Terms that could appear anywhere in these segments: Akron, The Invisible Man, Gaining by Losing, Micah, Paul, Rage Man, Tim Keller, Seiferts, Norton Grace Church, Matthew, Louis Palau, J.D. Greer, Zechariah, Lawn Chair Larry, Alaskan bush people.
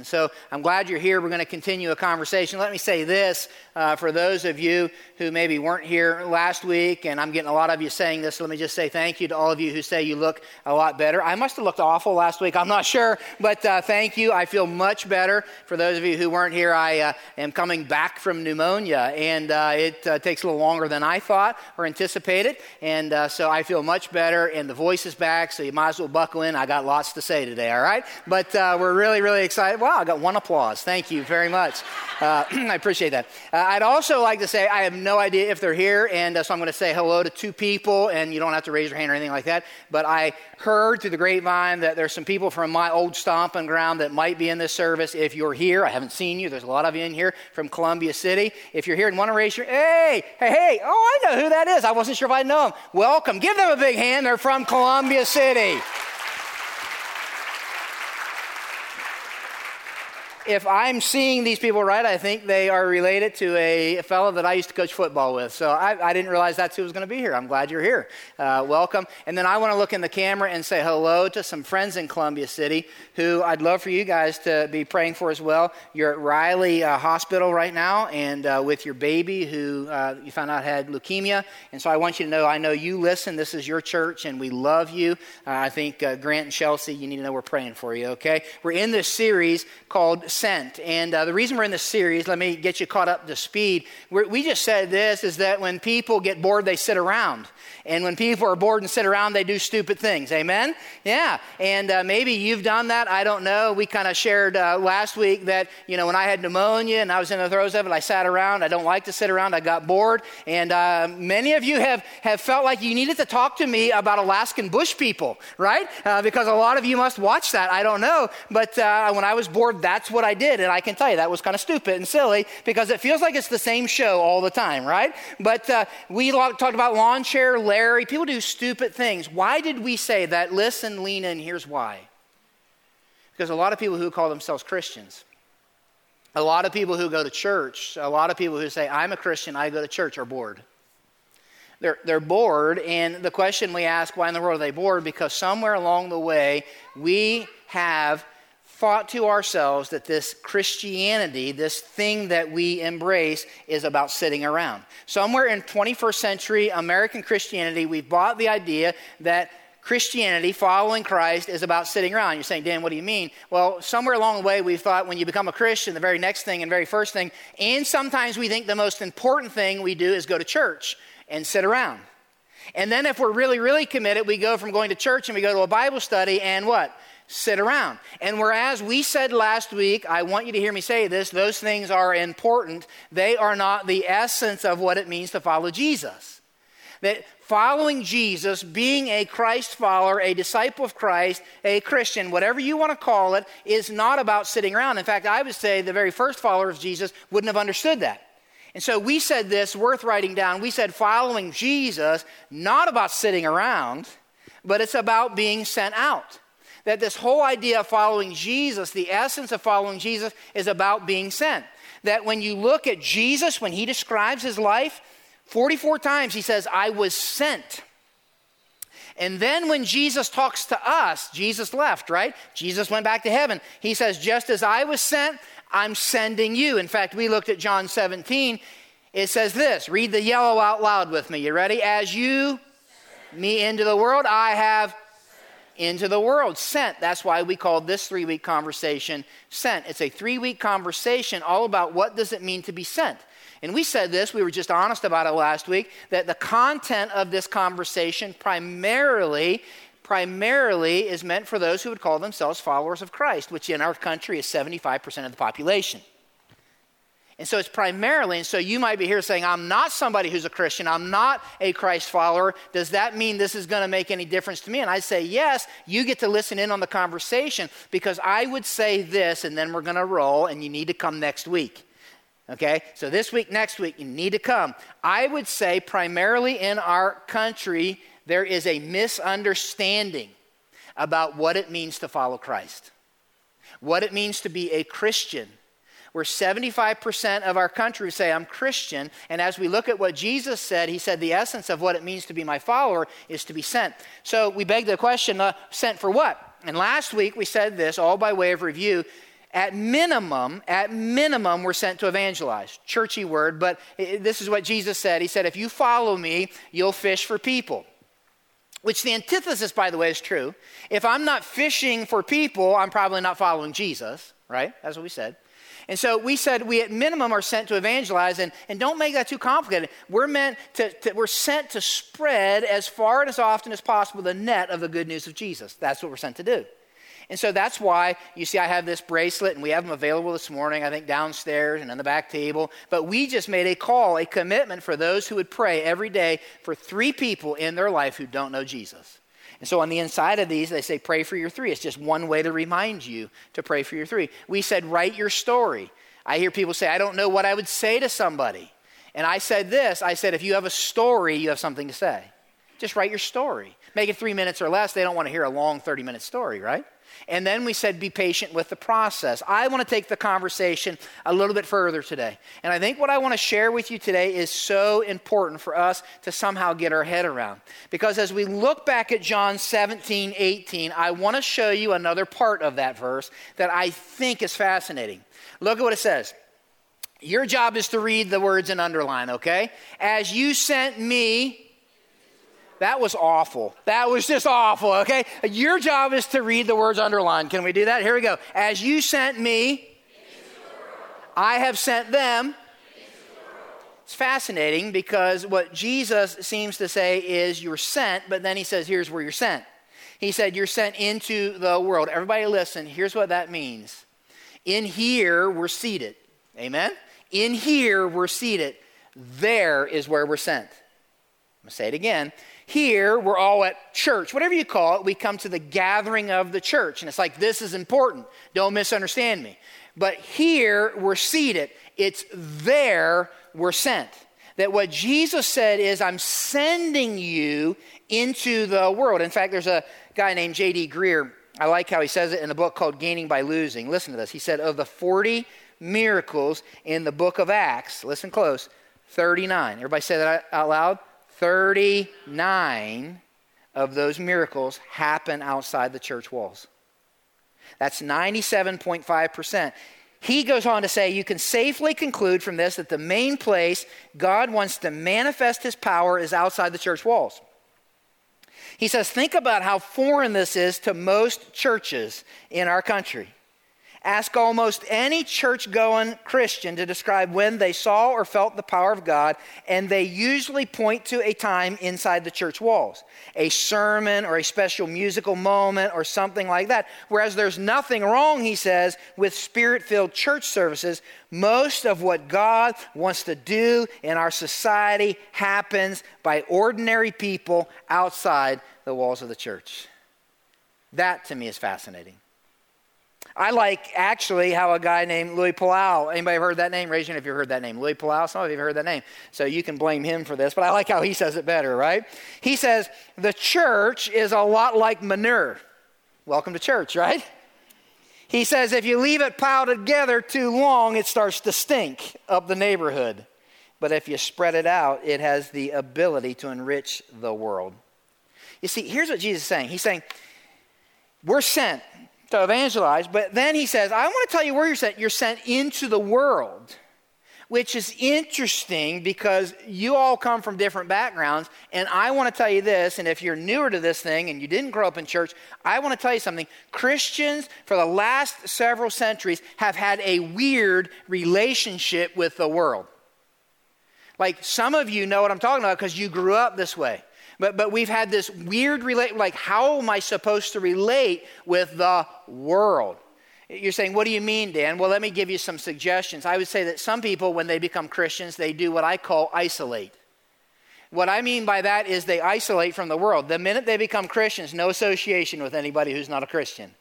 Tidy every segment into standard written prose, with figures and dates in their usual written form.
And so I'm glad you're here. We're going to continue a conversation. Let me say this for those of you who maybe weren't here last week, and I'm getting a lot of you saying this, so let me just say thank you to all of you who say you look a lot better. I must have looked awful last week. I'm not sure, but thank you. I feel much better. For those of you who weren't here, I am coming back from pneumonia, and it takes a little longer than I thought or anticipated, and so I feel much better, and the voice is back, so you might as well buckle in. I got lots to say today, all right? But we're really, really excited. Wow, I got one applause. Thank you very much. I appreciate that. I'd also like to say I have no idea if they're here, and so I'm going to say hello to two people, and you don't have to raise your hand or anything like that, but I heard through the grapevine that there's some people from my old stomping ground that might be in this service. If you're here, I haven't seen you. There's a lot of you in here from Columbia City. If you're here and want to raise your, hey, oh, I know who that is. I wasn't sure if I know them. Welcome. Give them a big hand. They're from Columbia City. If I'm seeing these people right, I think they are related to a fellow that I used to coach football with. So I didn't realize that's who was going to be here. I'm glad you're here. Welcome. And then I want to look in the camera and say hello to some friends in Columbia City who I'd love for you guys to be praying for as well. You're at Riley Hospital right now, and with your baby who you found out had leukemia. And so I want you to know, I know you listen. This is your church, and we love you. I think Grant and Chelsea, you need to know we're praying for you, okay? We're in this series called Sent. And the reason we're in this series, let me get you caught up to speed. We just said this, is that when people get bored, they sit around. And when people are bored and sit around, they do stupid things. Amen? Yeah. And maybe you've done that. I don't know. We kind of shared last week that, you know, when I had pneumonia and I was in the throes of it, I sat around. I don't like to sit around. I got bored. And many of you have felt like you needed to talk to me about Alaskan bush people, right? Because a lot of you must watch that. I don't know. But when I was bored, that's what I did, and I can tell you that was kind of stupid and silly because it feels like it's the same show all the time, right? But we talked about Lawn Chair Larry. People do stupid things. Why did we say that? Listen, Lena, and here's why. Because a lot of people who call themselves Christians, a lot of people who go to church, a lot of people who say, I'm a Christian, I go to church, are bored. They're bored, and the question we ask, why in the world are they bored? Because somewhere along the way, we have thought to ourselves that this Christianity, this thing that we embrace, is about sitting around. Somewhere in 21st century American Christianity, we've bought the idea that Christianity, following Christ, is about sitting around. You're saying, Dan, what do you mean? Well, somewhere along the way, we thought when you become a Christian, the very next thing and very first thing, and sometimes we think the most important thing we do is go to church and sit around. And then if we're really, really committed, we go from going to church and we go to a Bible study and what? Sit around. And whereas we said last week, I want you to hear me say this, those things are important. They are not the essence of what it means to follow Jesus. That following Jesus, being a Christ follower, a disciple of Christ, a Christian, whatever you want to call it, is not about sitting around. In fact, I would say the very first follower of Jesus wouldn't have understood that. And so we said this, worth writing down. We said following Jesus, not about sitting around, but it's about being sent out. That this whole idea of following Jesus, the essence of following Jesus, is about being sent. That when you look at Jesus, when he describes his life, 44 times he says, I was sent. And then when Jesus talks to us, Jesus left, right? Jesus went back to heaven. He says, just as I was sent, I'm sending you. In fact, we looked at John 17. It says this, read the yellow out loud with me. You ready? As you me into the world, I have into the world, sent. That's why we called this three-week conversation Sent. It's a three-week conversation all about what does it mean to be sent. And we said this, we were just honest about it last week, that the content of this conversation primarily is meant for those who would call themselves followers of Christ, which in our country is 75% of the population. And so it's primarily, and so you might be here saying, I'm not somebody who's a Christian. I'm not a Christ follower. Does that mean this is going to make any difference to me? And I say, yes, you get to listen in on the conversation because I would say this, and then we're going to roll, and you need to come next week. Okay? So this week, next week, you need to come. I would say primarily in our country, there is a misunderstanding about what it means to follow Christ, what it means to be a Christian. Where 75% of our country say, I'm Christian. And as we look at what Jesus said, he said the essence of what it means to be my follower is to be sent. So we beg the question, sent for what? And last week we said this, all by way of review, At minimum, we're sent to evangelize. Churchy word, but this is what Jesus said. He said, if you follow me, you'll fish for people. Which the antithesis, by the way, is true. If I'm not fishing for people, I'm probably not following Jesus, right? That's what we said. And so we said we at minimum are sent to evangelize, and don't make that too complicated. We're sent to spread as far and as often as possible the net of the good news of Jesus. That's what we're sent to do. And so that's why, you see, I have this bracelet, and we have them available this morning, I think downstairs and on the back table. But we just made a call, a commitment for those who would pray every day for 3 people in their life who don't know Jesus. And so on the inside of these, they say, pray for your 3. It's just one way to remind you to pray for your 3. We said, write your story. I hear people say, I don't know what I would say to somebody. And I said this, I said, if you have a story, you have something to say. Just write your story. Make it 3 minutes or less. They don't want to hear a long 30-minute story, right? And then we said, be patient with the process. I want to take the conversation a little bit further today. And I think what I want to share with you today is so important for us to somehow get our head around. Because as we look back at John 17, 18, I want to show you another part of that verse that I think is fascinating. Look at what it says. Your job is to read the words and underline, okay? As you sent me... That was awful. That was just awful, okay? Your job is to read the words underlined. Can we do that? Here we go. As you sent me, I have sent them. It's fascinating because what Jesus seems to say is you're sent, but then he says, here's where you're sent. He said, you're sent into the world. Everybody listen, here's what that means. In here, we're seated. Amen? In here, we're seated. There is where we're sent. I'm going to say it again. Here, we're all at church. Whatever you call it, we come to the gathering of the church. And it's like, this is important. Don't misunderstand me. But here, we're seated. It's there we're sent. That what Jesus said is, I'm sending you into the world. In fact, there's a guy named J.D. Greer. I like how he says it in a book called Gaining by Losing. Listen to this. He said, of the 40 miracles in the book of Acts, listen close, 39. Everybody say that out loud. 39 of those miracles happen outside the church walls. That's 97.5%. He goes on to say, you can safely conclude from this that the main place God wants to manifest his power is outside the church walls. He says, think about how foreign this is to most churches in our country. Ask almost any church-going Christian to describe when they saw or felt the power of God, and they usually point to a time inside the church walls, a sermon or a special musical moment or something like that. Whereas there's nothing wrong, he says, with spirit-filled church services. Most of what God wants to do in our society happens by ordinary people outside the walls of the church. That, to me, is fascinating. I like, actually, how a guy named Louis Palau, anybody heard that name? Raise your hand if you've heard that name. Louis Palau, some of you have heard that name. So you can blame him for this, but I like how he says it better, right? He says, the church is a lot like manure. Welcome to church, right? He says, if you leave it piled together too long, it starts to stink up the neighborhood. But if you spread it out, it has the ability to enrich the world. You see, here's what Jesus is saying. He's saying, we're sent to evangelize, but then he says, I want to tell you where you're sent. You're sent into the world, which is interesting because you all come from different backgrounds, and I want to tell you this, and if you're newer to this thing and you didn't grow up in church, I want to tell you something. Christians for the last several centuries have had a weird relationship with the world. Like some of you know what I'm talking about because you grew up this way. But we've had this weird like, how am I supposed to relate with the world? You're saying, what do you mean, Dan? Well, let me give you some suggestions. I would say that some people, when they become Christians, they do what I call isolate. What I mean by that is they isolate from the world. The minute they become Christians, no association with anybody who's not a Christian,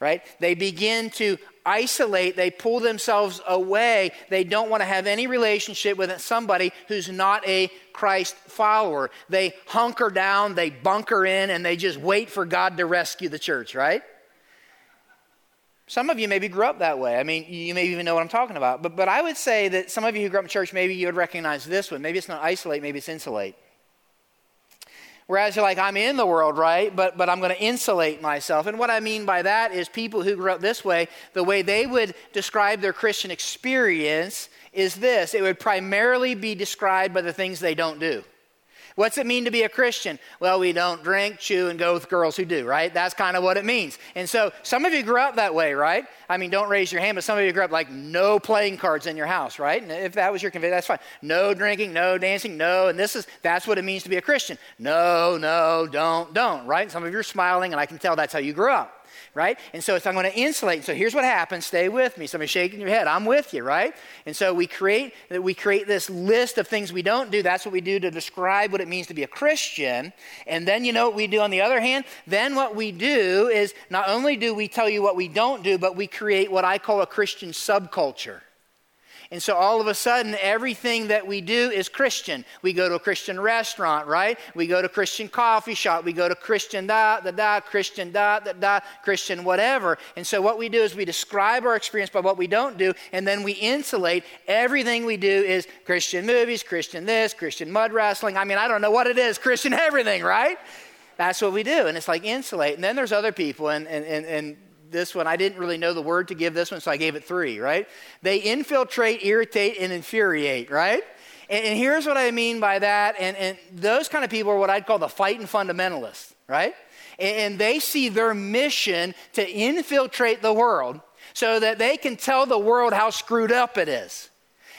right? They begin to isolate. They pull themselves away. They don't want to have any relationship with somebody who's not a Christ follower. They hunker down, they bunker in, and they just wait for God to rescue the church, right? Some of you maybe grew up that way. I mean, you may even know what I'm talking about. But I would say that some of you who grew up in church, maybe you would recognize this one. Maybe it's not isolate, maybe it's insulate. Whereas you're like, I'm in the world, right? But I'm going to insulate myself. And what I mean by that is people who grew up this way, the way they would describe their Christian experience is this. It would primarily be described by the things they don't do. What's it mean to be a Christian? Well, we don't drink, chew, and go with girls who do, right? That's kind of what it means. And so some of you grew up that way, right? I mean, don't raise your hand, but some of you grew up like no playing cards in your house, right? And if that was your conviction, that's fine. No drinking, no dancing, no. And that's what it means to be a Christian. No, don't, right? And some of you are smiling, and I can tell that's how you grew up. Right? And so I'm going to insulate. So here's what happens. Stay with me. Somebody's shaking your head. I'm with you, right? And so we create this list of things we don't do. That's what we do to describe what it means to be a Christian. And then you know what we do on the other hand? Then what we do is not only do we tell you what we don't do, but we create what I call a Christian subculture. And so all of a sudden, everything that we do is Christian. We go to a Christian restaurant, right? We go to a Christian coffee shop. We go to Christian da-da-da, Christian da-da-da, Christian whatever. And so what we do is we describe our experience by what we don't do, and then we insulate. Everything we do is Christian movies, Christian this, Christian mud wrestling. I mean, I don't know what it is, Christian everything, right? That's what we do, and it's like insulate. And then there's other people, and this one, I didn't really know the word to give this one, so I gave it 3, right? They infiltrate, irritate, and infuriate, right? And here's what I mean by that, and those kind of people are what I'd call the fighting fundamentalists, right? And they see their mission to infiltrate the world so that they can tell the world how screwed up it is.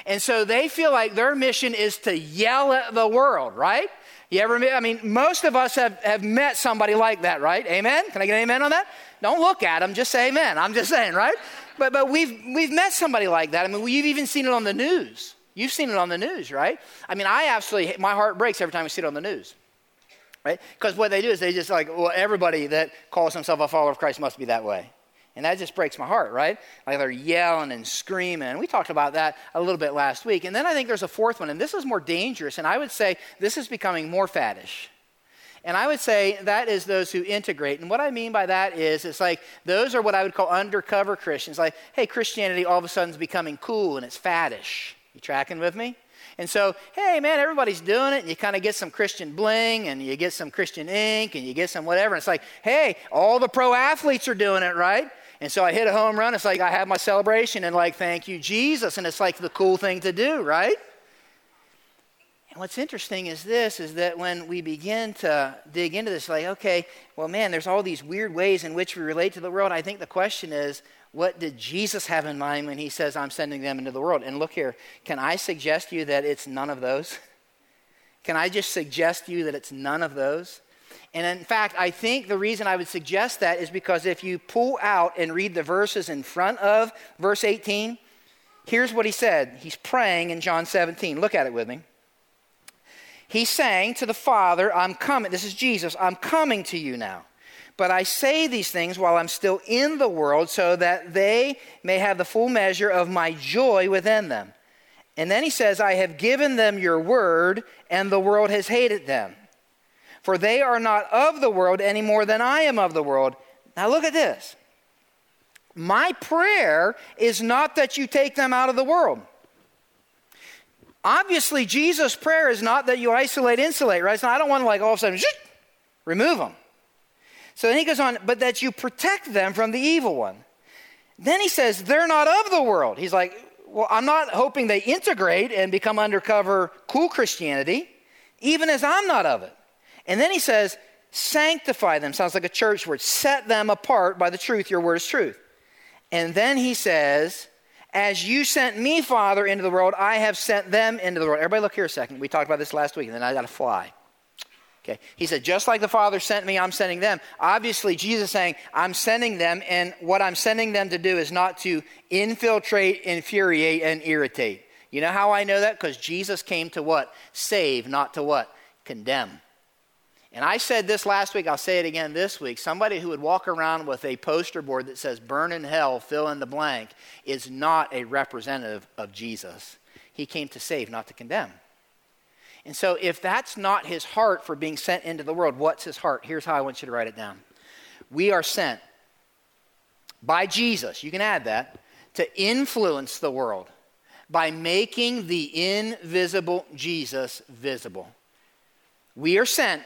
And so they feel like their mission is to yell at the world, right? You ever? I mean, most of us have met somebody like that, right? Amen? Can I get an amen on that? Don't look at them, just say amen. I'm just saying, right? But we've met somebody like that. I mean, you've even seen it on the news. You've seen it on the news, right? I mean, I absolutely, my heart breaks every time we see it on the news, right? Because what they do is they just like, well, everybody that calls himself a follower of Christ must be that way. And that just breaks my heart, right? Like they're yelling and screaming. And we talked about that a little bit last week. And then I think there's a fourth one, and this is more dangerous. And I would say this is becoming more faddish. And I would say that is those who integrate. And what I mean by that is it's like those are what I would call undercover Christians. Like, hey, Christianity all of a sudden is becoming cool and it's faddish. You tracking with me? And so, hey, man, everybody's doing it. And you kind of get some Christian bling and you get some Christian ink and you get some whatever. And it's like, hey, all the pro athletes are doing it, right? And so I hit a home run. It's like I have my celebration and like, thank you, Jesus. And it's like the cool thing to do, right? What's interesting is this, is that when we begin to dig into this, like, okay, well, man, there's all these weird ways in which we relate to the world. I think the question is, what did Jesus have in mind when he says, I'm sending them into the world? And look here, can I suggest to you that it's none of those? Can I just suggest to you that it's none of those? And in fact, I think the reason I would suggest that is because if you pull out and read the verses in front of verse 18, here's what he said. He's praying in John 17. Look at it with me. He's saying to the Father, I'm coming. This is Jesus. I'm coming to you now. But I say these things while I'm still in the world so that they may have the full measure of my joy within them. And then he says, I have given them your word and the world has hated them. For they are not of the world any more than I am of the world. Now look at this. My prayer is not that you take them out of the world. Obviously, Jesus' prayer is not that you isolate, insulate, right? So I don't want to like all of a sudden, remove them. So then he goes on, but that you protect them from the evil one. Then he says, they're not of the world. He's like, well, I'm not hoping they integrate and become undercover cool Christianity, even as I'm not of it. And then he says, sanctify them. Sounds like a church word. Set them apart by the truth. Your word is truth. And then he says, as you sent me, Father, into the world, I have sent them into the world. Everybody look here a second. We talked about this last week, and then I got to fly. Okay. He said, just like the Father sent me, I'm sending them. Obviously, Jesus is saying, I'm sending them, and what I'm sending them to do is not to infiltrate, infuriate, and irritate. You know how I know that? Because Jesus came to what? Save, not to what? Condemn. And I said this last week, I'll say it again this week. Somebody who would walk around with a poster board that says, burn in hell, fill in the blank, is not a representative of Jesus. He came to save, not to condemn. And so if that's not his heart for being sent into the world, what's his heart? Here's how I want you to write it down. We are sent by Jesus, you can add that, to influence the world by making the invisible Jesus visible. We are sent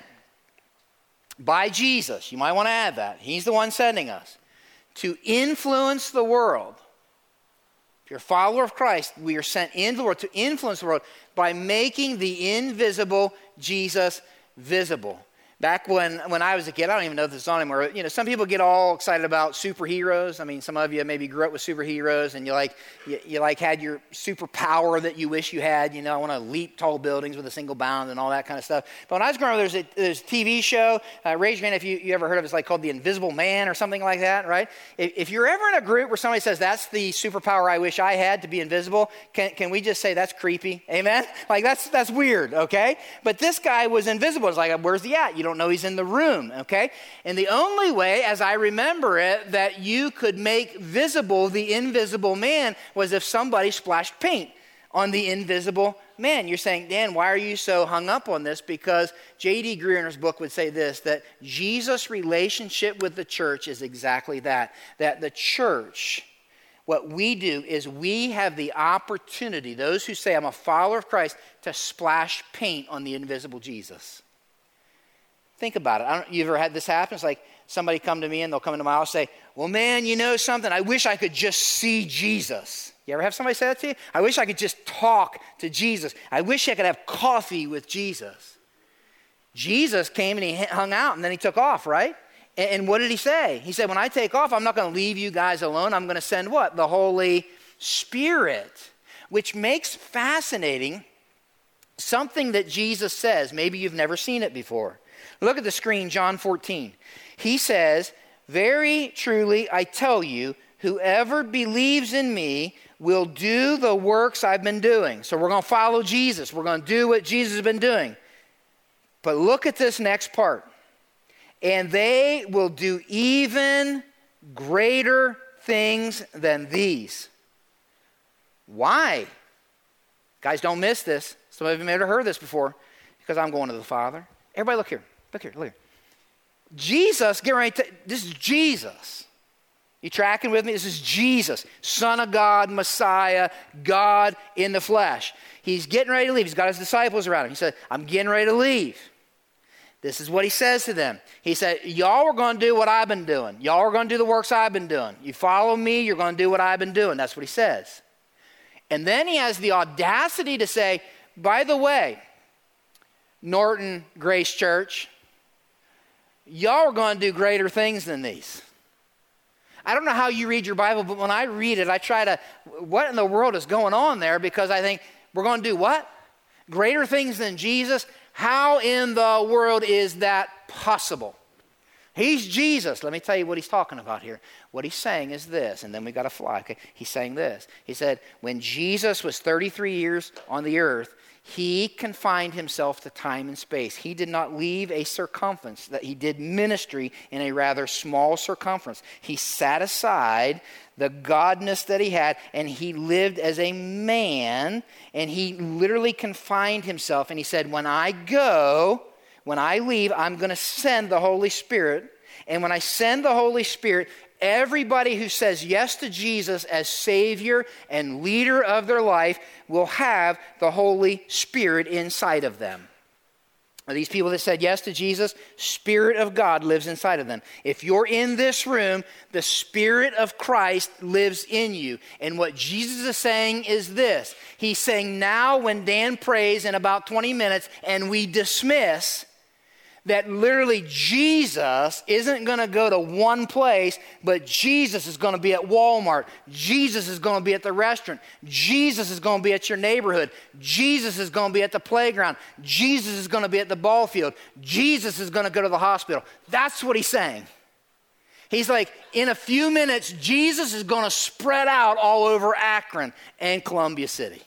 by Jesus, you might want to add that, he's the one sending us, to influence the world. If you're a follower of Christ, we are sent into the world to influence the world by making the invisible Jesus visible. Back when I was a kid, I don't even know if this is on anymore. You know, some people get all excited about superheroes. I mean, some of you maybe grew up with superheroes, and you had your superpower that you wish you had. You know, I want to leap tall buildings with a single bound and all that kind of stuff. But when I was growing up, there's a TV show, Rage Man. If you ever heard of it, it's like called The Invisible Man or something like that, right? If you're ever in a group where somebody says that's the superpower I wish I had, to be invisible, can we just say that's creepy? Amen. Like that's weird, okay? But this guy was invisible. It's like, where's he at? You don't know he's in the room, okay? And the only way, as I remember it, that you could make visible the invisible man was if somebody splashed paint on the invisible man. You're saying, Dan, why are you so hung up on this? Because J.D. Greer in his book would say this, that Jesus' relationship with the church is exactly that, that the church, what we do is we have the opportunity, those who say, I'm a follower of Christ, to splash paint on the invisible Jesus. Think about it. You ever had this happen? It's like somebody come to me and they'll come into my house and say, well, man, you know something? I wish I could just see Jesus. You ever have somebody say that to you? I wish I could just talk to Jesus. I wish I could have coffee with Jesus. Jesus came and he hung out and then he took off, right? And what did he say? He said, when I take off, I'm not going to leave you guys alone. I'm going to send what? The Holy Spirit, which makes fascinating something that Jesus says. Maybe you've never seen it before. Look at the screen, John 14. He says, very truly I tell you, whoever believes in me will do the works I've been doing. So we're going to follow Jesus. We're going to do what Jesus has been doing. But look at this next part. And they will do even greater things than these. Why? Guys, don't miss this. Some of you may have heard this before. Because I'm going to the Father. Everybody look here. Look here, look here. Jesus, get ready. This is Jesus. You tracking with me? This is Jesus, Son of God, Messiah, God in the flesh. He's getting ready to leave. He's got his disciples around him. He said, I'm getting ready to leave. This is what he says to them. He said, y'all are going to do what I've been doing. Y'all are going to do the works I've been doing. You follow me, you're going to do what I've been doing. That's what he says. And then he has the audacity to say, by the way, Norton Grace Church, y'all are going to do greater things than these. I don't know how you read your Bible, but when I read it, I try to, what in the world is going on there? Because I think, we're going to do what? Greater things than Jesus? How in the world is that possible? He's Jesus. Let me tell you what he's talking about here. What he's saying is this, and then we got to fly. Okay? He's saying this. He said, when Jesus was 33 years on the earth, he confined himself to time and space. He did not leave a circumference, that he did ministry in a rather small circumference. He sat aside the godness that he had, and he lived as a man, and he literally confined himself. And he said, when I leave, I'm going to send the Holy Spirit. And when I send the Holy Spirit, everybody who says yes to Jesus as Savior and leader of their life will have the Holy Spirit inside of them. These people that said yes to Jesus, Spirit of God lives inside of them. If you're in this room, the Spirit of Christ lives in you. And what Jesus is saying is this. He's saying now when Dan prays in about 20 minutes and we dismiss, that literally Jesus isn't going to go to one place, but Jesus is going to be at Walmart. Jesus is going to be at the restaurant. Jesus is going to be at your neighborhood. Jesus is going to be at the playground. Jesus is going to be at the ball field. Jesus is going to go to the hospital. That's what he's saying. He's like, in a few minutes, Jesus is going to spread out all over Akron and Columbia City.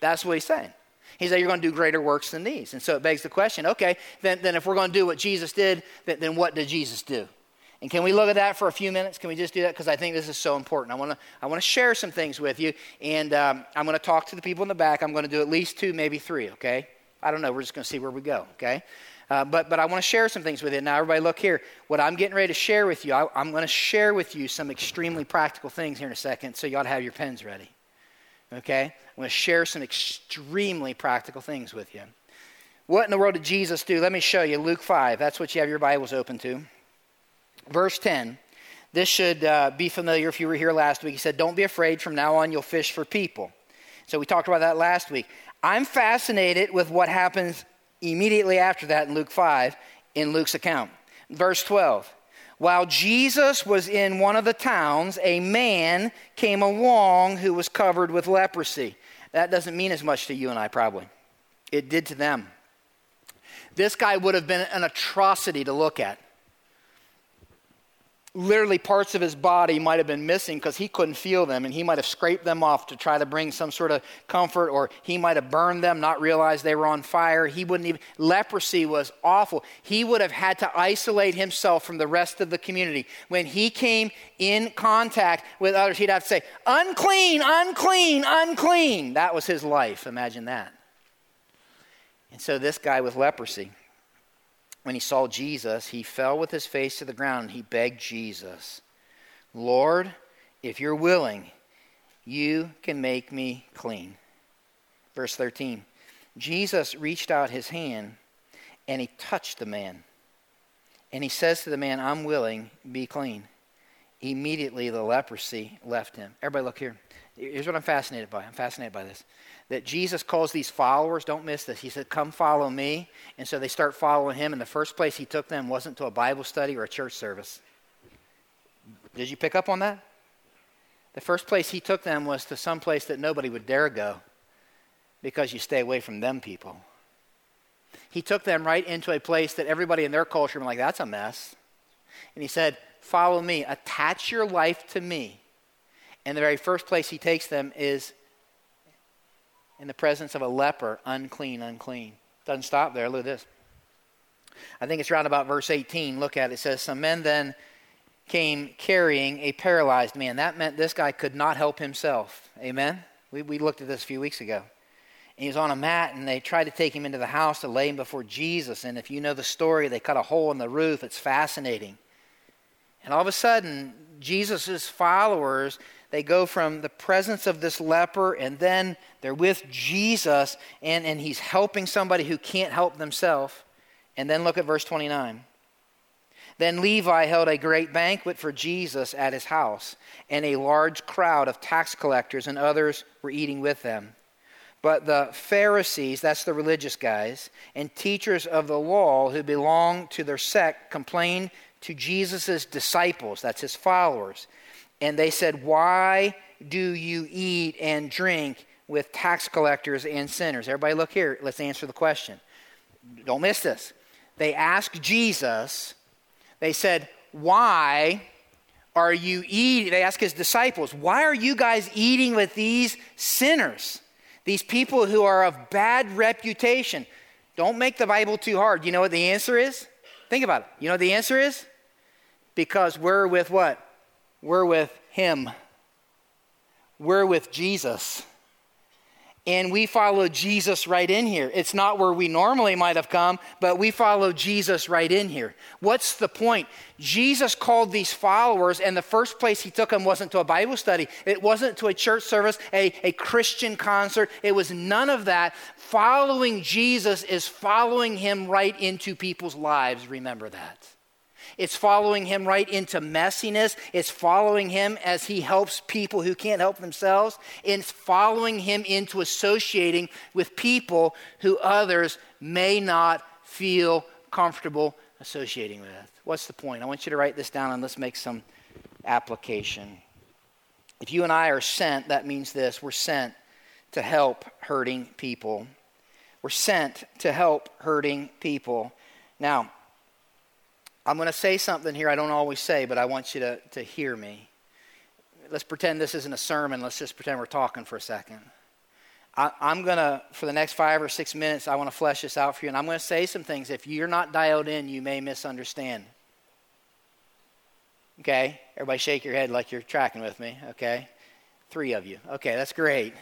That's what he's saying. He said, you're going to do greater works than these. And so it begs the question, okay, then if we're going to do what Jesus did, then what did Jesus do? And can we look at that for a few minutes? Can we just do that? Because I think this is so important. I want to share some things with you. And I'm going to talk to the people in the back. I'm going to do at least two, maybe three, okay? I don't know. We're just going to see where we go, okay? But I want to share some things with you. Now, everybody look here. What I'm getting ready to share with you, I'm going to share with you some extremely practical things here in a second. So you ought to have your pens ready. Okay, I'm going to share some extremely practical things with you. What in the world did Jesus do? Let me show you. Luke 5. That's what you have your Bibles open to. Verse 10. This should be familiar if you were here last week. He said, don't be afraid. From now on, you'll fish for people. So we talked about that last week. I'm fascinated with what happens immediately after that in Luke 5, in Luke's account. Verse 12. While Jesus was in one of the towns, a man came along who was covered with leprosy. That doesn't mean as much to you and I, probably. It did to them. This guy would have been an atrocity to look at. Literally, parts of his body might have been missing because he couldn't feel them, and he might have scraped them off to try to bring some sort of comfort, or he might have burned them, not realized they were on fire. He wouldn't even, leprosy was awful. He would have had to isolate himself from the rest of the community. When he came in contact with others, he'd have to say, unclean, unclean, unclean. That was his life. Imagine that. And so this guy with leprosy, when he saw Jesus, he fell with his face to the ground. He begged Jesus, Lord, if you're willing, you can make me clean. Verse 13, Jesus reached out his hand and he touched the man. And he says to the man, I'm willing, be clean. Immediately the leprosy left him. Everybody look here. Here's what I'm fascinated by. I'm fascinated by this. That Jesus calls these followers, don't miss this. He said, come follow me. And so they start following him. And the first place he took them wasn't to a Bible study or a church service. Did you pick up on that? The first place he took them was to some place that nobody would dare go, because you stay away from them people. He took them right into a place that everybody in their culture was like, that's a mess. And he said, follow me, attach your life to me. And the very first place he takes them is in the presence of a leper, unclean, unclean. Doesn't stop there. Look at this. I think it's around about verse 18. Look at it. It says, some men then came carrying a paralyzed man. That meant this guy could not help himself. Amen? We looked at this a few weeks ago. And he was on a mat, and they tried to take him into the house to lay him before Jesus. And if you know the story, they cut a hole in the roof. It's fascinating. And all of a sudden, Jesus' followers, they go from the presence of this leper, and then they're with Jesus, and he's helping somebody who can't help themselves. And then look at verse 29. Then Levi held a great banquet for Jesus at his house, and a large crowd of tax collectors and others were eating with them. But the Pharisees, that's the religious guys, and teachers of the law who belonged to their sect complained to Jesus' disciples, that's his followers. And they said, why do you eat and drink with tax collectors and sinners? Everybody look here. Let's answer the question. Don't miss this. They asked Jesus, they said, why are you eating? They asked his disciples, why are you guys eating with these sinners? These people who are of bad reputation. Don't make the Bible too hard. You know what the answer is? Think about it. You know what the answer is? Because we're with what? We're with him. We're with Jesus. And we follow Jesus right in here. It's not where we normally might have come, but we follow Jesus right in here. What's the point? Jesus called these followers, and the first place he took them wasn't to a Bible study. It wasn't to a church service, a Christian concert. It was none of that. Following Jesus is following him right into people's lives. Remember that. It's following him right into messiness. It's following him as he helps people who can't help themselves. It's following him into associating with people who others may not feel comfortable associating with. What's the point? I want you to write this down, and let's make some application. If you and I are sent, that means this. We're sent to help hurting people. We're sent to help hurting people. Now, I'm going to say something here I don't always say, but I want you to hear me. Let's pretend this isn't a sermon. Let's just pretend we're talking for a second. I'm going to, for the next 5 or 6 minutes, I want to flesh this out for you. And I'm going to say some things. If you're not dialed in, you may misunderstand. Okay? Everybody shake your head like you're tracking with me. Okay? 3 of you. Okay, that's great.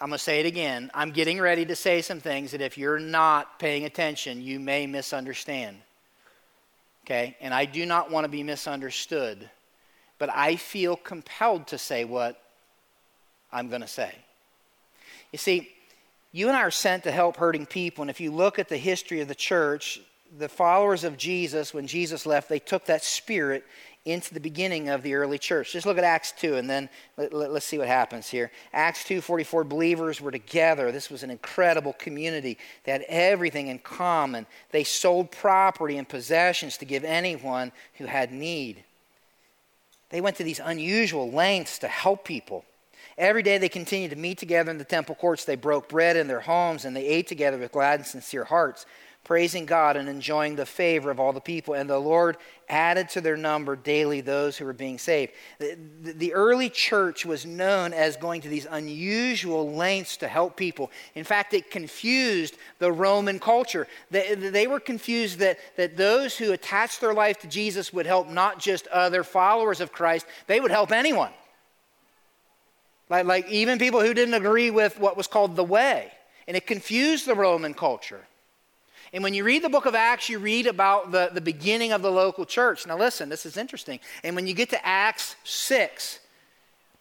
I'm going to say it again. I'm getting ready to say some things that if you're not paying attention, you may misunderstand. Okay? And I do not want to be misunderstood, but I feel compelled to say what I'm going to say. You see, You and I are sent to help hurting people. And if you look at the history of the church, the followers of Jesus, when Jesus left, they took that spirit into the beginning of the early church. Just look at Acts 2, and then let's see what happens here. Acts 2:44, believers were together. This was an incredible community. They had everything in common. They sold property and possessions to give anyone who had need. They went to these unusual lengths to help people. Every day they continued to meet together in the temple courts. They broke bread in their homes, and they ate together with glad and sincere hearts, praising God and enjoying the favor of all the people. And the Lord added to their number daily those who were being saved. The early church was known as going to these unusual lengths to help people. In fact, it confused the Roman culture. They were confused that those who attached their life to Jesus would help not just other followers of Christ, they would help anyone. Like even people who didn't agree with what was called the way. And it confused the Roman culture. And when you read the book of Acts, you read about the beginning of the local church. Now listen, this is interesting. And when you get to Acts 6,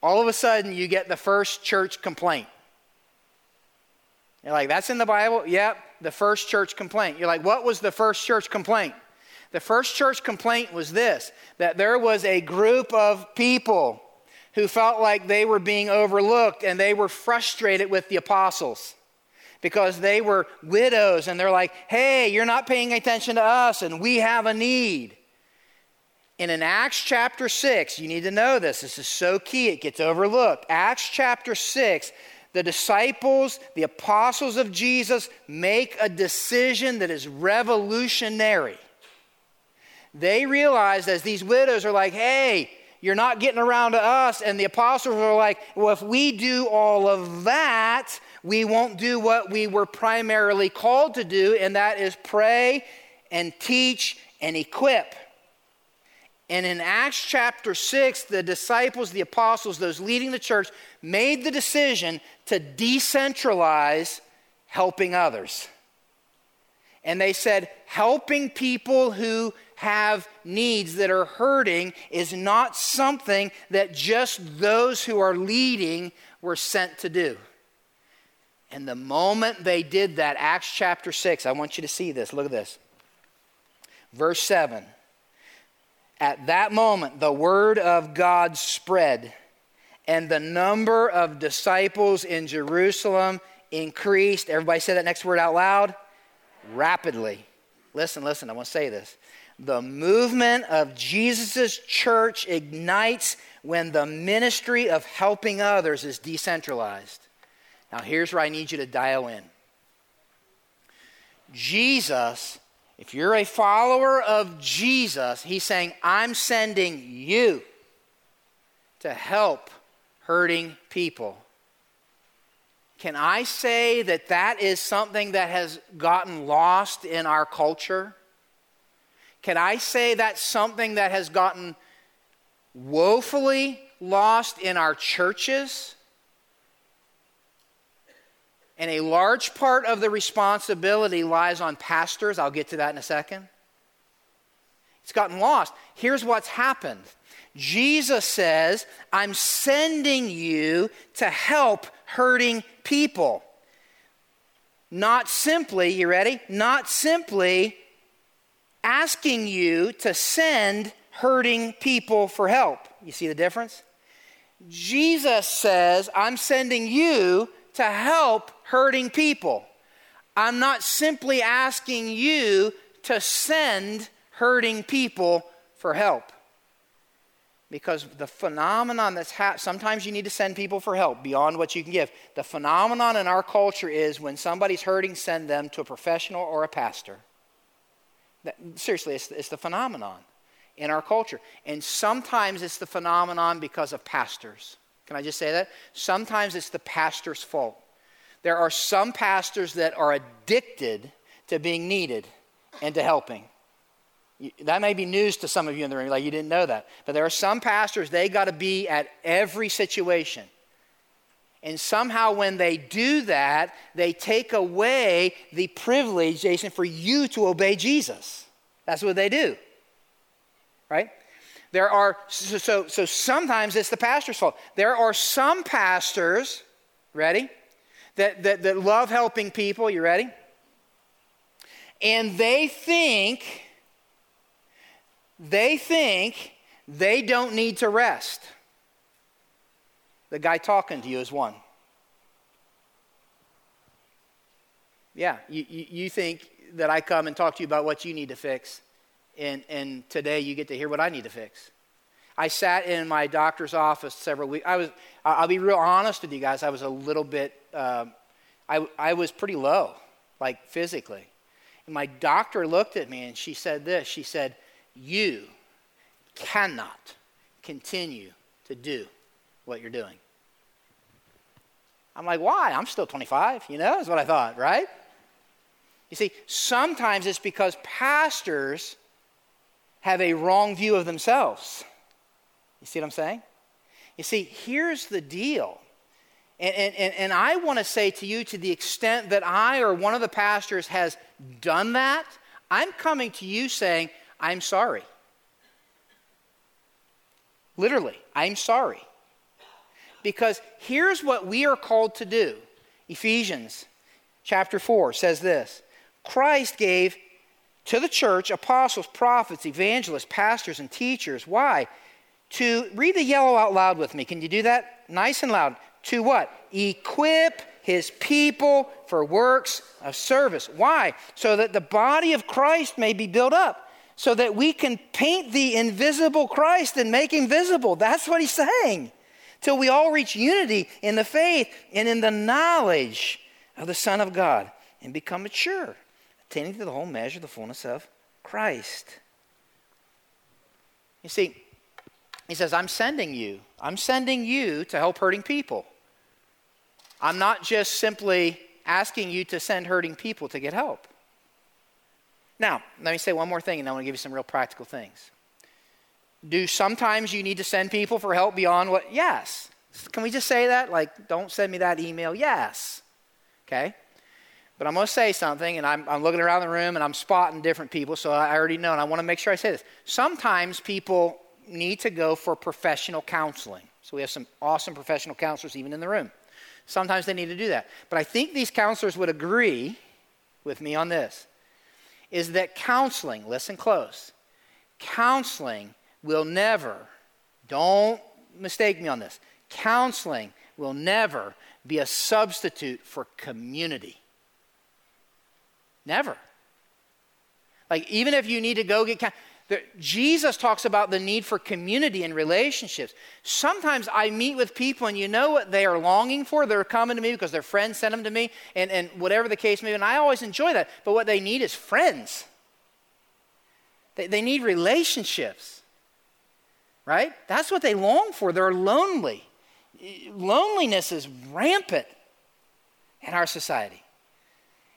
all of a sudden you get the first church complaint. You're like, that's in the Bible? Yep, the first church complaint. You're like, what was the first church complaint? The first church complaint was this, that there was a group of people who felt like they were being overlooked, and they were frustrated with the apostles because they were widows, and they're like, hey, you're not paying attention to us, and we have a need. And in Acts chapter 6, you need to know this. This is so key. It gets overlooked. Acts chapter 6, the disciples, the apostles of Jesus, make a decision that is revolutionary. They realize, as these widows are like, hey, you're not getting around to us. And the apostles were like, well, if we do all of that, we won't do what we were primarily called to do, and that is pray and teach and equip. And in Acts chapter 6, the disciples, the apostles, those leading the church, made the decision to decentralize helping others. And they said, helping people who have needs, that are hurting, is not something that just those who are leading were sent to do. And the moment they did that, Acts chapter 6, I want you to see this. Look at this. Verse 7. At that moment, the word of God spread, and the number of disciples in Jerusalem increased. Everybody say that next word out loud. Rapidly. Listen, I want to say this. The movement of Jesus' church ignites when the ministry of helping others is decentralized. Now here's where I need you to dial in. Jesus, if you're a follower of Jesus, he's saying, I'm sending you to help hurting people. Can I say that is something that has gotten lost in our culture? Can I say that's something that has gotten woefully lost in our churches? And a large part of the responsibility lies on pastors. I'll get to that in a second. It's gotten lost. Here's what's happened. Jesus says, I'm sending you to help hurting people. Not simply, you ready? Not simply asking you to send hurting people for help. You see the difference? Jesus says, I'm sending you to help hurting people. I'm not simply asking you to send hurting people for help. Because the phenomenon that's sometimes you need to send people for help beyond what you can give. The phenomenon in our culture is when somebody's hurting, send them to a professional or a pastor. Seriously, it's the phenomenon in our culture. And sometimes it's the phenomenon because of pastors. Can I just say that? Sometimes it's the pastor's fault. There are some pastors that are addicted to being needed and to helping. That may be news to some of you in the room, like you didn't know that. But there are some pastors, they got to be at every situation. And somehow when they do that, they take away the privilege, Jason, for you to obey Jesus. That's what they do, right? There are, so sometimes it's the pastor's fault. There are some pastors, ready, that love helping people. You ready? And they think they don't need to rest. The guy talking to you is one. Yeah, you think that I come and talk to you about what you need to fix, and today you get to hear what I need to fix. I sat in my doctor's office several weeks. I'll be real honest with you guys. I was a little bit. I was pretty low, like physically. And my doctor looked at me and she said this. She said, "You cannot continue to do what you're doing." I'm like, why? I'm still 25, is what I thought, right? You see, sometimes it's because pastors have a wrong view of themselves. You see what I'm saying? You see, here's the deal. And I want to say to you, to the extent that I or one of the pastors has done that, I'm coming to you saying, I'm sorry. Literally, I'm sorry. Because here's what we are called to do. Ephesians chapter 4 says this: Christ gave to the church apostles, prophets, evangelists, pastors, and teachers. Why? To, read the yellow out loud with me. Can you do that? Nice and loud. To what? Equip his people for works of service. Why? So that the body of Christ may be built up. So that we can paint the invisible Christ and make him visible. That's what he's saying. Till we all reach unity in the faith and in the knowledge of the Son of God and become mature, attaining to the whole measure of the fullness of Christ. You see, he says, I'm sending you to help hurting people. I'm not just simply asking you to send hurting people to get help. Now, let me say one more thing, and I want to give you some real practical things. Do sometimes you need to send people for help beyond what? Yes. Can we just say that? Like, don't send me that email. Yes. Okay. But I'm going to say something, and I'm looking around the room, and I'm spotting different people, so I already know, and I want to make sure I say this. Sometimes people need to go for professional counseling. So we have some awesome professional counselors even in the room. Sometimes they need to do that. But I think these counselors would agree with me on this, is that counseling, listen close, counseling will never, don't mistake me on this, counseling will never be a substitute for community. Never. Like, even if you need to go get counseling, Jesus talks about the need for community and relationships. Sometimes I meet with people, and you know what they are longing for? They're coming to me because their friends sent them to me, and whatever the case may be, and I always enjoy that. But what they need is friends. They need relationships. Right? That's what they long for. They're lonely. Loneliness is rampant in our society.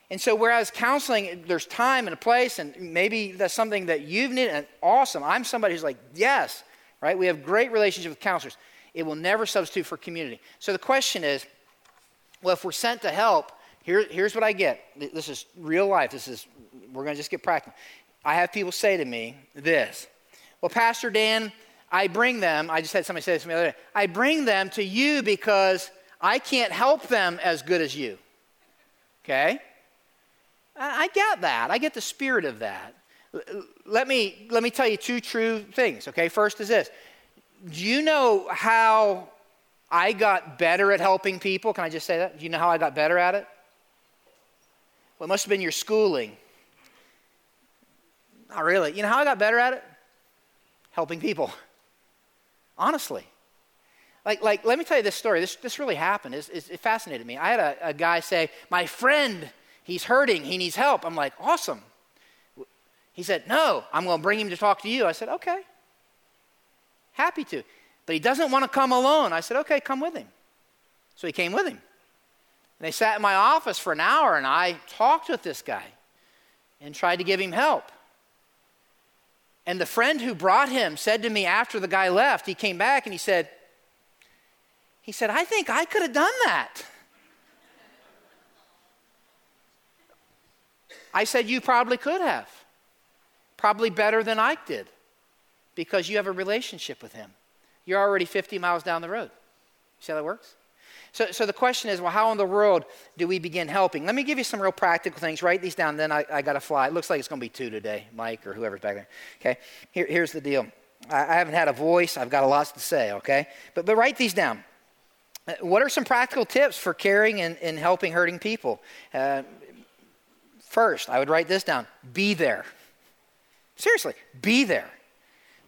And so whereas counseling, there's time and a place, and maybe that's something that you've needed, and awesome. I'm somebody who's like, yes, right? We have great relationship with counselors. It will never substitute for community. So the question is, well, if we're sent to help, here's what I get. This is real life. We're going to just get practical. I have people say to me this: well, Pastor Dan, I just had somebody say this to me the other day, I bring them to you because I can't help them as good as you. Okay? I get that. I get the spirit of that. Let me tell you two true things, okay? First is this. Do you know how I got better at helping people? Can I just say that? Do you know how I got better at it? Well, it must have been your schooling. Not really. You know how I got better at it? Helping people. Honestly. Like, let me tell you this story. This really happened. It fascinated me. I had a guy say, my friend, he's hurting, he needs help. I'm like, awesome. He said, no, I'm going to bring him to talk to you. I said, okay. Happy to. But he doesn't want to come alone. I said, okay, come with him. So he came with him. And they sat in my office for an hour, and I talked with this guy and tried to give him help. And the friend who brought him said to me after the guy left, he came back and he said, I think I could have done that. I said, you probably could have. Probably better than Ike did, because you have a relationship with him. You're already 50 miles down the road. See how that works? So the question is, well, how in the world do we begin helping? Let me give you some real practical things. Write these down, then I got to fly. It looks like it's going to be two today, Mike or whoever's back there. Okay, here's the deal. I haven't had a voice. I've got a lot to say, okay? But write these down. What are some practical tips for caring and helping hurting people? First, I would write this down. Be there. Seriously, be there.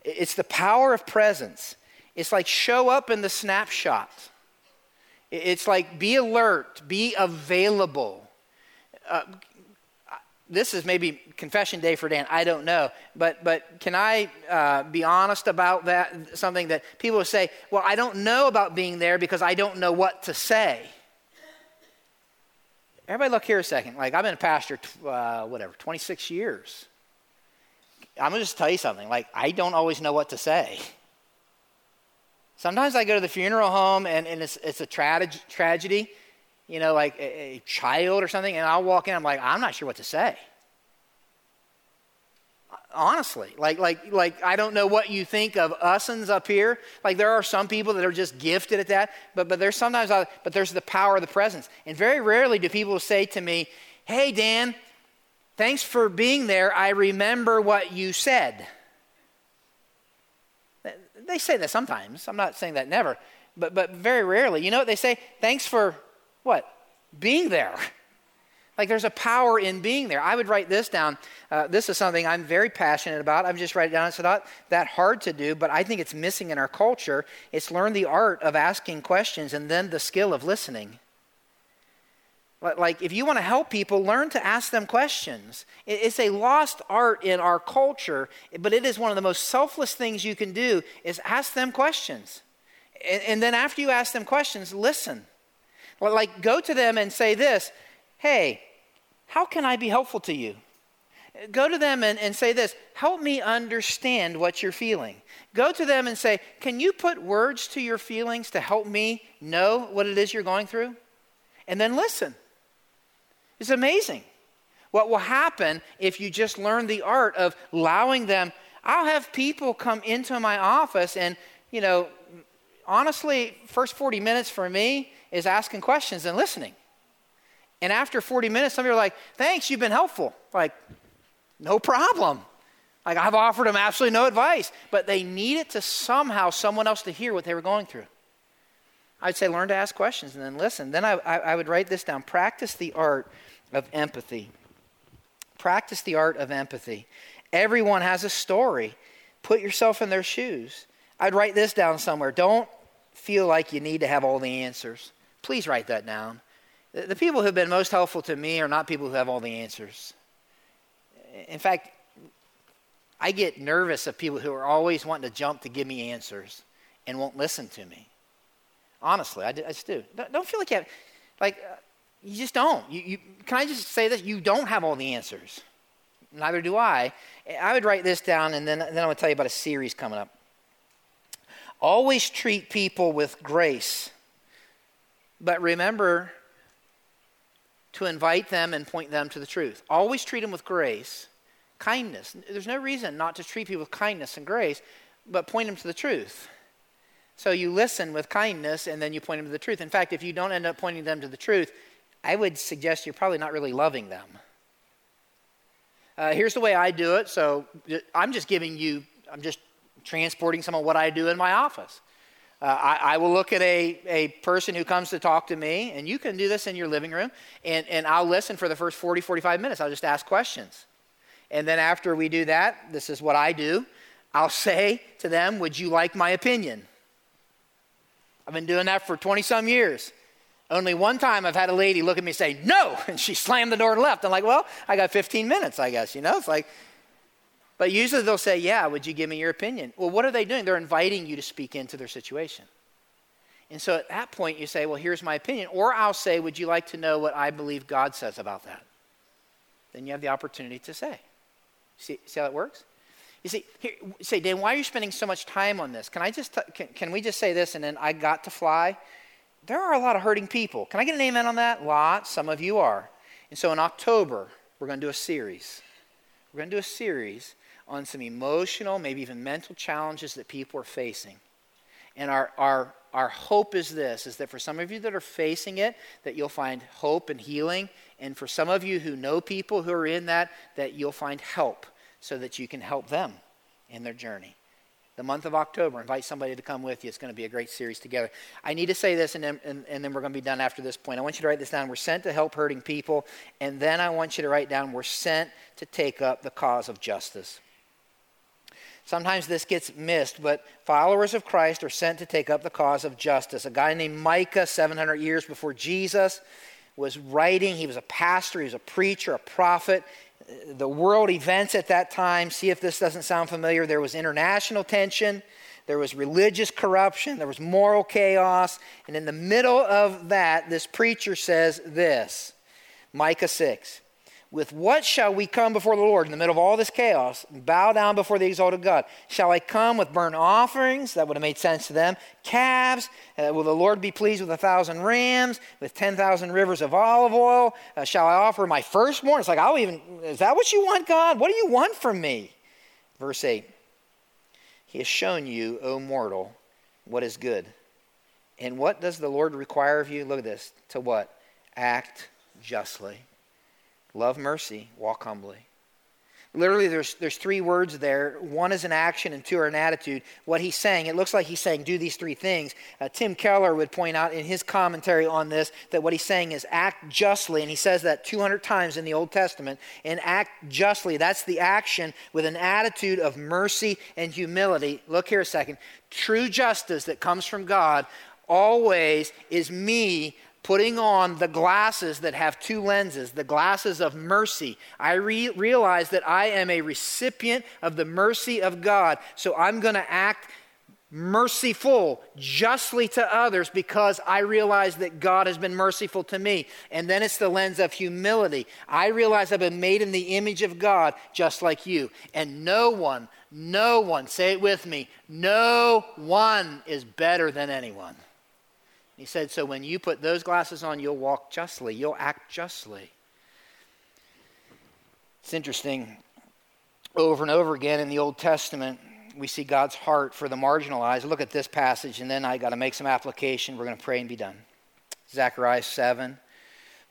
It's the power of presence. It's like show up in the snapshot. It's like be alert, be available. This is maybe confession day for Dan. I don't know. But can I be honest about that? Something that people say, well, I don't know about being there because I don't know what to say. Everybody look here a second. Like I've been a pastor, 26 years. I'm going to just tell you something. Like I don't always know what to say. Sometimes I go to the funeral home and it's a tragedy, you know, like a child or something, and I'll walk in, I'm like, I'm not sure what to say. Honestly, like I don't know what you think of us up here. Like there are some people that are just gifted at that, but there's sometimes, there's the power of the presence. And very rarely do people say to me, hey, Dan, thanks for being there. I remember what you said. They say that sometimes. I'm not saying that never, but very rarely. You know what they say? Thanks for what? Being there. Like there's a power in being there. I would write this down. This is something I'm very passionate about. I'm just writing it down. It's not that hard to do, but I think it's missing in our culture. It's learn the art of asking questions and then the skill of listening. Like if you want to help people, learn to ask them questions. It's a lost art in our culture, but it is one of the most selfless things you can do is ask them questions. And then after you ask them questions, listen. Like go to them and say this, hey, how can I be helpful to you? Go to them and say this, help me understand what you're feeling. Go to them and say, can you put words to your feelings to help me know what it is you're going through? And then listen. It's amazing what will happen if you just learn the art of allowing them. I'll have people come into my office and, you know, honestly, first 40 minutes for me is asking questions and listening. And after 40 minutes, some of you are like, thanks, you've been helpful. Like, no problem. Like, I've offered them absolutely no advice. But they needed to somehow, someone else to hear what they were going through. I'd say learn to ask questions and then listen. Then I would write this down. Practice the art of empathy. Practice the art of empathy. Everyone has a story. Put yourself in their shoes. I'd write this down somewhere. Don't feel like you need to have all the answers. Please write that down. The people who have been most helpful to me are not people who have all the answers. In fact, I get nervous of people who are always wanting to jump to give me answers and won't listen to me. Honestly, I just do. Don't feel like you have, you just don't. You can I just say this? You don't have all the answers. Neither do I. I would write this down, and then I would tell you about a series coming up. Always treat people with grace, but remember to invite them and point them to the truth. Always treat them with grace, kindness. There's no reason not to treat people with kindness and grace, but point them to the truth. So you listen with kindness and then you point them to the truth. In fact, if you don't end up pointing them to the truth, I would suggest you're probably not really loving them. Here's the way I do it. So I'm just transporting some of what I do in my office. I will look at a person who comes to talk to me, and you can do this in your living room, and I'll listen for the first 40, 45 minutes. I'll just ask questions. And then after we do that, this is what I do. I'll say to them, would you like my opinion? I've been doing that for 20-some years. Only one time I've had a lady look at me and say, no, and she slammed the door and left. I'm like, well, I got 15 minutes, I guess, you know? It's like, but usually they'll say, yeah, would you give me your opinion? Well, what are they doing? They're inviting you to speak into their situation. And so at that point you say, well, here's my opinion. Or I'll say, would you like to know what I believe God says about that? Then you have the opportunity to say. See how it works? You see, here, say, Dan, why are you spending so much time on this? Can I just, can we just say this and then I got to fly? There are a lot of hurting people. Can I get an amen on that? Lots, some of you are. And so in October, we're going to do a series. We're going to do a series on some emotional, maybe even mental challenges that people are facing. And our Our hope is this, is that for some of you that are facing it, that you'll find hope and healing. And for some of you who know people who are in that you'll find help so that you can help them in their journey. The month of October, invite somebody to come with you. It's going to be a great series together. I need to say this, and then we're going to be done after this point. I want you to write this down. We're sent to help hurting people. And then I want you to write down, we're sent to take up the cause of justice. Sometimes this gets missed, but followers of Christ are sent to take up the cause of justice. A guy named Micah, 700 years before Jesus, was writing. He was a pastor, he was a preacher, a prophet. The world events at that time, see if this doesn't sound familiar, there was international tension, there was religious corruption, there was moral chaos, and in the middle of that, this preacher says this, Micah 6, "With what shall we come before the Lord in the middle of all this chaos and bow down before the exalted God? Shall I come with burnt offerings?" That would have made sense to them. "Calves? Will the Lord be pleased with 1,000 rams, with 10,000 rivers of olive oil? Shall I offer my firstborn?" It's like, is that what you want, God? What do you want from me? Verse 8, "He has shown you, O mortal, what is good. And what does the Lord require of you?" Look at this. "To what? Act justly. Love mercy, walk humbly." Literally, there's three words there. One is an action and two are an attitude. What he's saying, it looks like he's saying, do these three things. Tim Keller would point out in his commentary on this that what he's saying is act justly, and he says that 200 times in the Old Testament. And act justly, that's the action with an attitude of mercy and humility. Look here a second. True justice that comes from God always is me putting on the glasses that have two lenses, the glasses of mercy. I realize that I am a recipient of the mercy of God, so I'm going to act merciful, justly to others because I realize that God has been merciful to me. And then it's the lens of humility. I realize I've been made in the image of God just like you. And no one, say it with me, no one is better than anyone. He said, so when you put those glasses on, you'll walk justly. You'll act justly. It's interesting. Over and over again in the Old Testament, we see God's heart for the marginalized. Look at this passage, and then I got to make some application. We're going to pray and be done. Zechariah 7.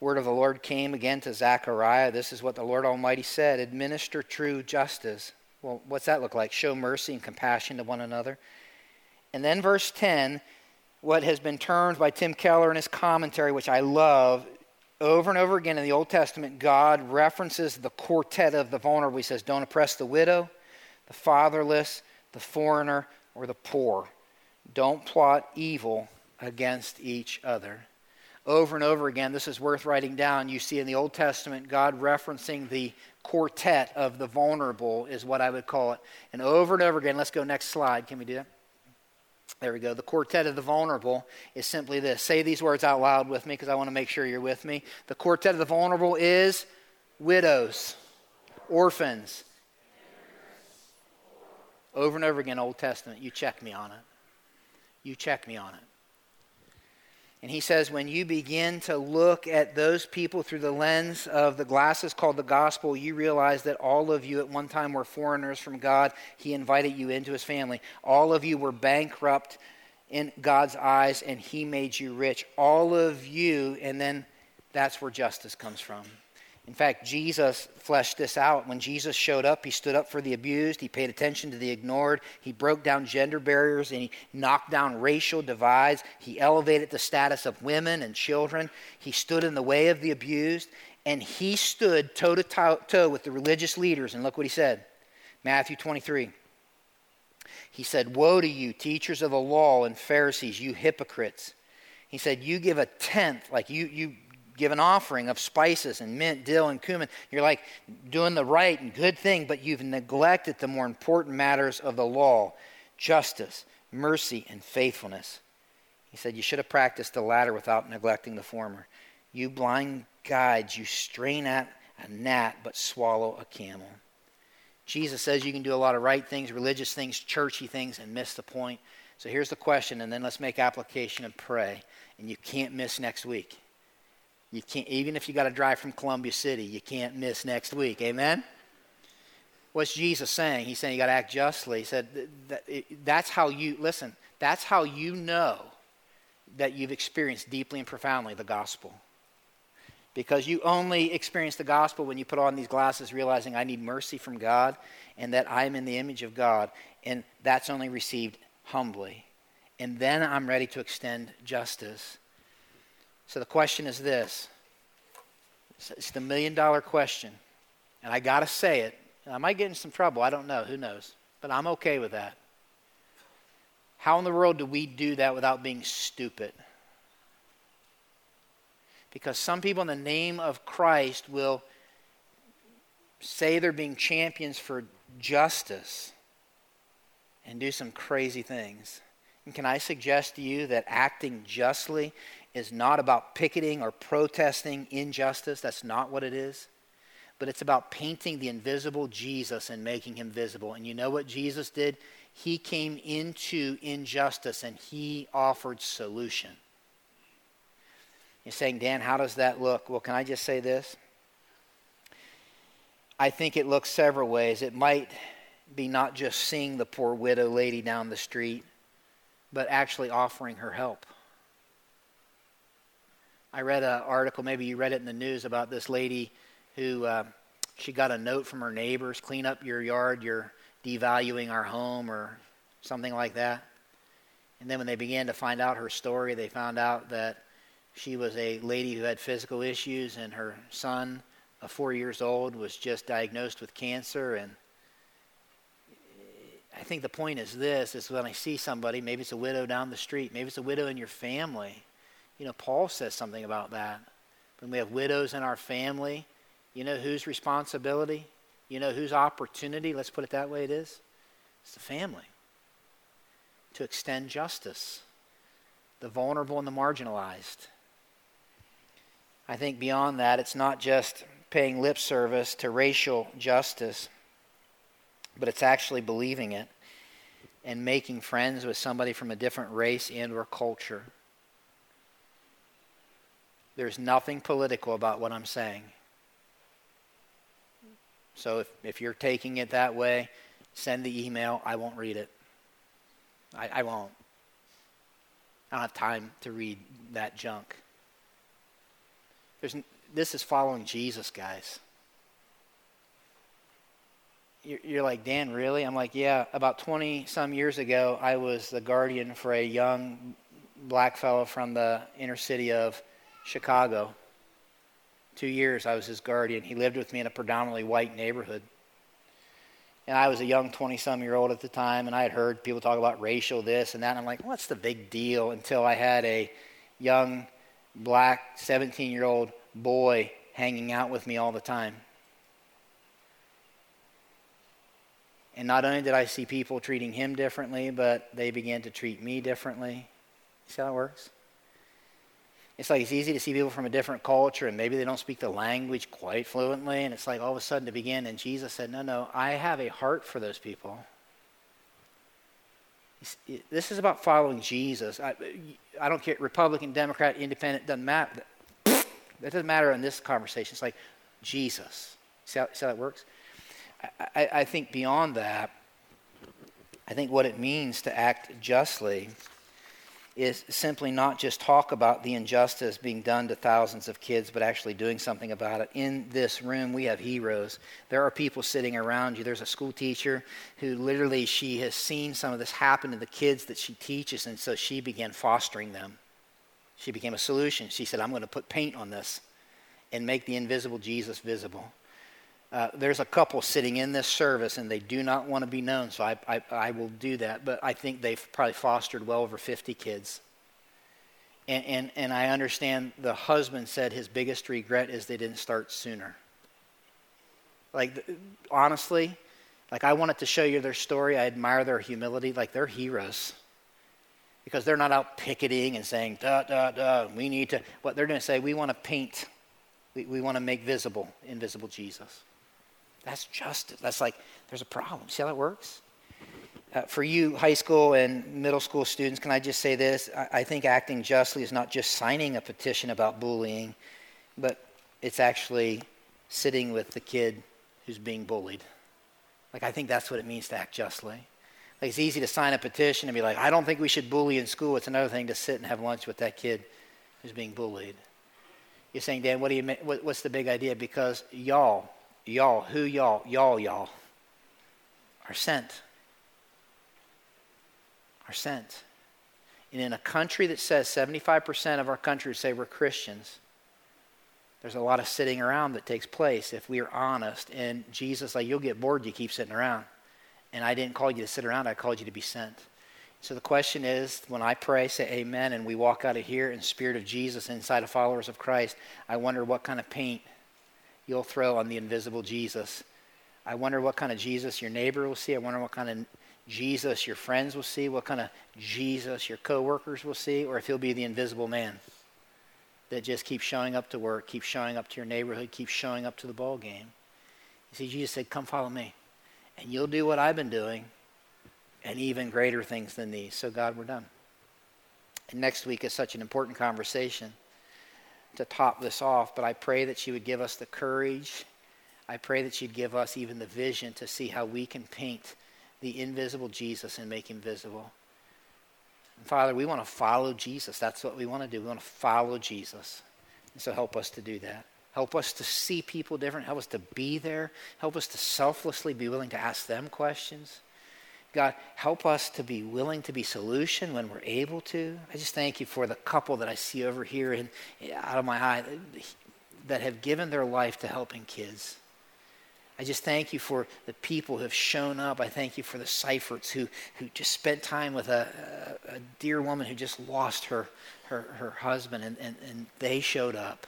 Word of the Lord came again to Zechariah. This is what the Lord Almighty said. Administer true justice. Well, what's that look like? Show mercy and compassion to one another. And then verse 10, what has been termed by Tim Keller in his commentary, which I love, over and over again in the Old Testament, God references the quartet of the vulnerable. He says, don't oppress the widow, the fatherless, the foreigner, or the poor. Don't plot evil against each other. Over and over again, this is worth writing down. You see in the Old Testament, God referencing the quartet of the vulnerable is what I would call it. And over again, let's go next slide. Can we do that? There we go. The quartet of the vulnerable is simply this. Say these words out loud with me because I want to make sure you're with me. The quartet of the vulnerable is widows, orphans. Over and over again, Old Testament. You check me on it. You check me on it. And he says, when you begin to look at those people through the lens of the glasses called the gospel, you realize that all of you at one time were foreigners from God. He invited you into his family. All of you were bankrupt in God's eyes, and he made you rich. All of you, and then that's where justice comes from. In fact, Jesus fleshed this out. When Jesus showed up, he stood up for the abused. He paid attention to the ignored. He broke down gender barriers and he knocked down racial divides. He elevated the status of women and children. He stood in the way of the abused. And he stood toe-to-toe with the religious leaders. And look what he said. Matthew 23. He said, "Woe to you, teachers of the law and Pharisees, you hypocrites." He said, "You give a tenth," like you give an offering of spices and mint, dill, and cumin. You're like doing the right and good thing, but you've neglected the more important matters of the law, justice, mercy, and faithfulness. He said, you should have practiced the latter without neglecting the former. You blind guides, you strain at a gnat, but swallow a camel. Jesus says you can do a lot of right things, religious things, churchy things, and miss the point. So here's the question, and then let's make application and pray. And you can't miss next week. You can't, even if you got to drive from Columbia City, you can't miss next week. Amen? What's Jesus saying? He's saying you got to act justly. He said, that's how you know that you've experienced deeply and profoundly the gospel. Because you only experience the gospel when you put on these glasses realizing I need mercy from God and that I am in the image of God, and that's only received humbly. And then I'm ready to extend justice. So the question is this. It's the million-dollar question, and I got to say it. And I might get in some trouble. I don't know. Who knows? But I'm okay with that. How in the world do we do that without being stupid? Because some people in the name of Christ will say they're being champions for justice and do some crazy things. And can I suggest to you that acting justly is not about picketing or protesting injustice? That's not what it is. But it's about painting the invisible Jesus and making him visible. And you know what Jesus did? He came into injustice and he offered solution. You're saying, Dan, how does that look? Well, can I just say this? I think it looks several ways. It might be not just seeing the poor widow lady down the street, but actually offering her help. I read an article, maybe you read it in the news, about this lady who she got a note from her neighbors, clean up your yard, you're devaluing our home or something like that. And then when they began to find out her story, they found out that she was a lady who had physical issues and her son, 4 years old, was just diagnosed with cancer. And I think the point is this, is when I see somebody, maybe it's a widow down the street, maybe it's a widow in your family. You know, Paul says something about that. When we have widows in our family, you know whose responsibility? You know whose opportunity? Let's put it that way it is. It's the family. To extend justice. The vulnerable and the marginalized. I think beyond that, it's not just paying lip service to racial justice, but it's actually believing it and making friends with somebody from a different race and or culture. There's nothing political about what I'm saying. So if you're taking it that way, send the email. I won't read it. I won't. I don't have time to read that junk. This is following Jesus, guys. You're like, Dan, really? I'm like, yeah. About 20-some years ago, I was the guardian for a young black fellow from the inner city of Chicago. 2 years I was his guardian. He lived with me in a predominantly white neighborhood. And I was a young 20-some-year-old at the time, and I had heard people talk about racial this and that. And I'm like, what's the big deal? Until I had a young black 17-year-old boy hanging out with me all the time. And not only did I see people treating him differently, but they began to treat me differently. See how it works? It's like it's easy to see people from a different culture and maybe they don't speak the language quite fluently, and it's like all of a sudden to begin, and Jesus said, no, I have a heart for those people. This is about following Jesus. I don't care, Republican, Democrat, Independent, doesn't matter. That doesn't matter in this conversation. It's like Jesus. See how that works? I think beyond that, I think what it means to act justly is simply not just talk about the injustice being done to thousands of kids, but actually doing something about it. In this room, we have heroes. There are people sitting around you. There's a school teacher who literally, she has seen some of this happen to the kids that she teaches, and so she began fostering them. She became a solution. She said, I'm going to put paint on this and make the invisible Jesus visible. There's a couple sitting in this service, and they do not want to be known, so I will do that. But I think they've probably fostered well over 50 kids. And I understand the husband said his biggest regret is they didn't start sooner. Like, honestly, like I wanted to show you their story. I admire their humility. Like, they're heroes. Because they're not out picketing and saying, we need to. What they're going to say, we want to paint. We want to make visible, invisible Jesus. That's justice. That's like, there's a problem. See how that works? For you high school and middle school students, can I just say this? I think acting justly is not just signing a petition about bullying, but it's actually sitting with the kid who's being bullied. Like, I think that's what it means to act justly. Like, it's easy to sign a petition and be like, I don't think we should bully in school. It's another thing to sit and have lunch with that kid who's being bullied. You're saying, Dan, what do you mean? What's the big idea? Because y'all are sent. Are sent. And in a country that says 75% of our country say we're Christians, there's a lot of sitting around that takes place if we are honest. And Jesus, like, you'll get bored, you keep sitting around. And I didn't call you to sit around, I called you to be sent. So the question is, when I pray, say amen, and we walk out of here in the spirit of Jesus inside of followers of Christ, I wonder what kind of paint you'll throw on the invisible Jesus. I wonder what kind of Jesus your neighbor will see. I wonder what kind of Jesus your friends will see, what kind of Jesus your coworkers will see, or if he'll be the invisible man that just keeps showing up to work, keeps showing up to your neighborhood, keeps showing up to the ball game. You see, Jesus said, come follow me, and you'll do what I've been doing, and even greater things than these. So God, we're done. And next week is such an important conversation to top this off, but I pray that you would give us the courage. I pray that you'd give us even the vision to see how we can paint the invisible Jesus and make him visible. And Father, we want to follow Jesus. That's what we want to do. We want to follow Jesus. And so help us to do that. Help us to see people different. Help us to be there. Help us to selflessly be willing to ask them questions. God, help us to be willing to be solution when we're able to. I just thank you for the couple that I see over here and out of my eye that have given their life to helping kids. I just thank you for the people who have shown up. I thank you for the Seiferts who just spent time with a dear woman who just lost her husband, and they showed up.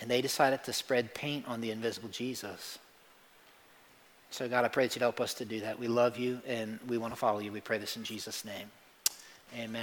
And they decided to spread paint on the invisible Jesus. So God, I pray that you'd help us to do that. We love you and we want to follow you. We pray this in Jesus' name. Amen.